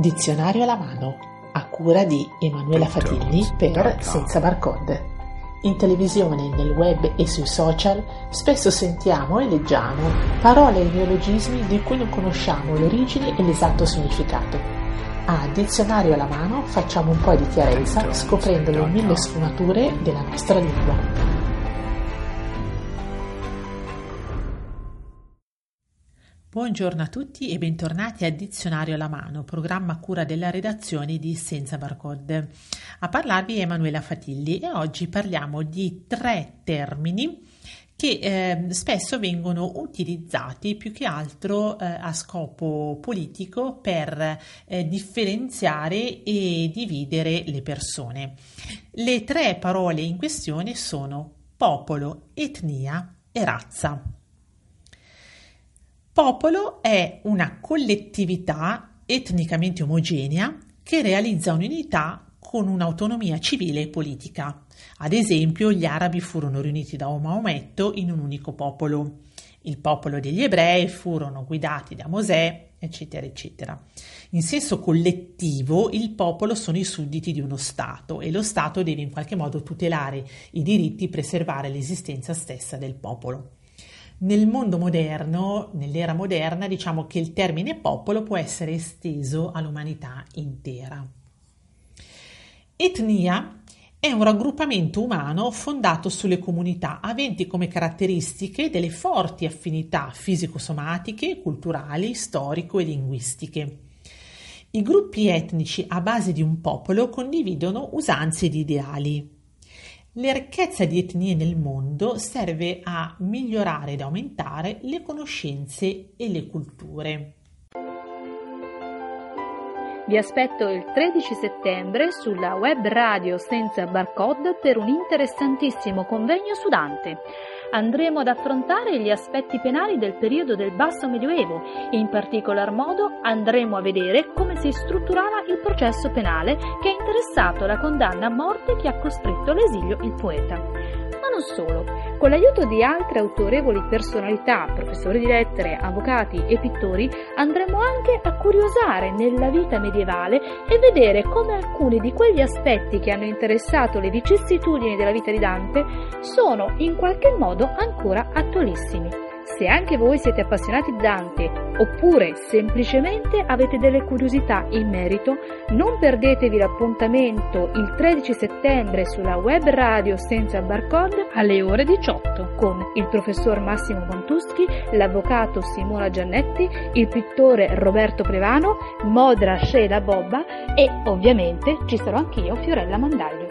Dizionario alla mano, a cura di Emanuela Fatini per Senza Barcode. In televisione, nel web e sui social spesso sentiamo e leggiamo parole e neologismi di cui non conosciamo l'origine e l'esatto significato. A Dizionario alla mano facciamo un po' di chiarezza scoprendo le mille sfumature della nostra lingua. Buongiorno a tutti e bentornati a Dizionario alla mano, programma a cura della redazione di Senza Barcode. A parlarvi è Emanuela Fatini e oggi parliamo di tre termini che spesso vengono utilizzati più che altro a scopo politico per differenziare e dividere le persone. Le tre parole in questione sono popolo, etnia e razza. Popolo è una collettività etnicamente omogenea che realizza un'unità con un'autonomia civile e politica. Ad esempio, gli arabi furono riuniti da Maometto in un unico popolo. Il popolo degli ebrei furono guidati da Mosè, eccetera, eccetera. In senso collettivo, il popolo sono i sudditi di uno Stato e lo Stato deve in qualche modo tutelare i diritti, preservare l'esistenza stessa del popolo. Nel mondo moderno, nell'era moderna, diciamo che il termine popolo può essere esteso all'umanità intera. Etnia è un raggruppamento umano fondato sulle comunità aventi come caratteristiche delle forti affinità fisico-somatiche, culturali, storico e linguistiche. I gruppi etnici a base di un popolo condividono usanze ed ideali. La ricchezza di etnie nel mondo serve a migliorare ed aumentare le conoscenze e le culture. Vi aspetto il 13 settembre sulla web radio Senza Barcode per un interessantissimo convegno su Dante. Andremo ad affrontare gli aspetti penali del periodo del Basso Medioevo. In particolar modo andremo a vedere come si strutturava il processo penale che ha interessato la condanna a morte che ha costretto all'esilio il poeta. Ma non solo. Con l'aiuto di altre autorevoli personalità, professori di lettere, avvocati e pittori, andremo anche a curiosare nella vita medievale e vedere come alcuni di quegli aspetti che hanno interessato le vicissitudini della vita di Dante sono in qualche modo ancora attualissimi. Se anche voi siete appassionati di Dante oppure semplicemente avete delle curiosità in merito, non perdetevi l'appuntamento il 13 settembre sulla web radio Senza Barcode alle ore 18 con il professor Massimo Montuschi, l'avvocato Simona Giannetti, il pittore Roberto Prevano, Modra Sheila Bobba e ovviamente ci sarò anch'io, Fiorella Mandai.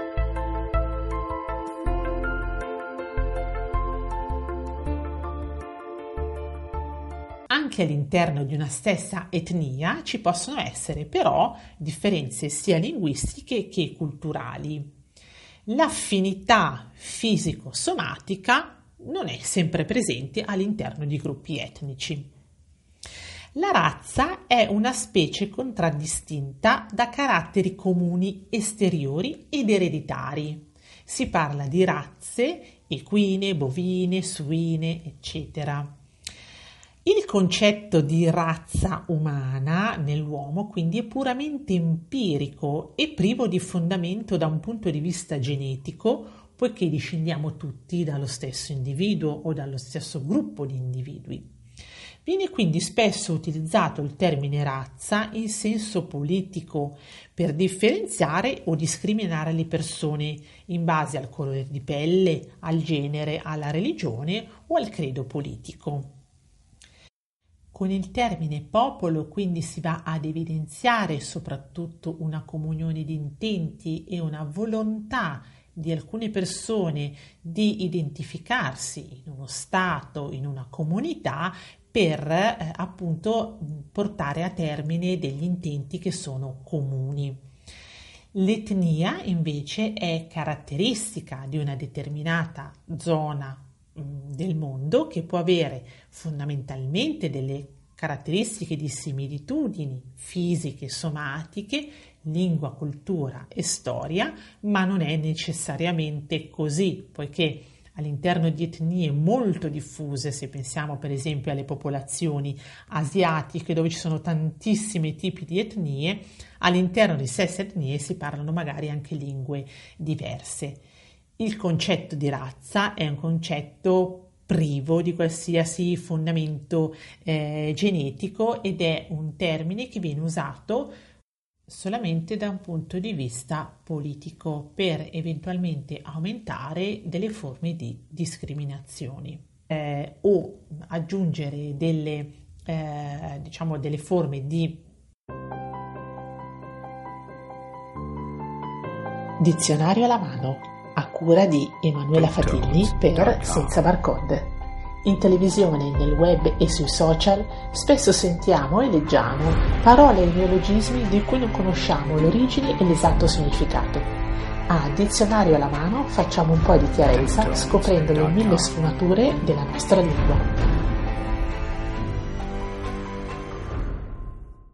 Anche all'interno di una stessa etnia ci possono essere però differenze sia linguistiche che culturali. L'affinità fisico-somatica non è sempre presente all'interno di gruppi etnici. La razza è una specie contraddistinta da caratteri comuni esteriori ed ereditari. Si parla di razze equine, bovine, suine, eccetera. Il concetto di razza umana nell'uomo quindi è puramente empirico e privo di fondamento da un punto di vista genetico, poiché discendiamo tutti dallo stesso individuo o dallo stesso gruppo di individui. Viene quindi spesso utilizzato il termine razza in senso politico per differenziare o discriminare le persone in base al colore di pelle, al genere, alla religione o al credo politico. Con il termine popolo quindi si va ad evidenziare soprattutto una comunione di intenti e una volontà di alcune persone di identificarsi in uno stato, in una comunità per appunto portare a termine degli intenti che sono comuni. L'etnia invece è caratteristica di una determinata zona del mondo che può avere fondamentalmente delle caratteristiche di similitudini fisiche, somatiche, lingua, cultura e storia, ma non è necessariamente così, poiché all'interno di etnie molto diffuse, se pensiamo per esempio alle popolazioni asiatiche dove ci sono tantissimi tipi di etnie, all'interno di stesse etnie si parlano magari anche lingue diverse. Il concetto di razza è un concetto privo di qualsiasi fondamento genetico ed è un termine che viene usato solamente da un punto di vista politico per eventualmente aumentare delle forme di discriminazioni o aggiungere delle forme di dizionario alla mano. A cura di Emanuela Fatini per Senza Barcode. In televisione, nel web e sui social spesso sentiamo e leggiamo parole e neologismi di cui non conosciamo l'origine e l'esatto significato. A dizionario alla mano facciamo un po' di chiarezza scoprendo le mille sfumature della nostra lingua.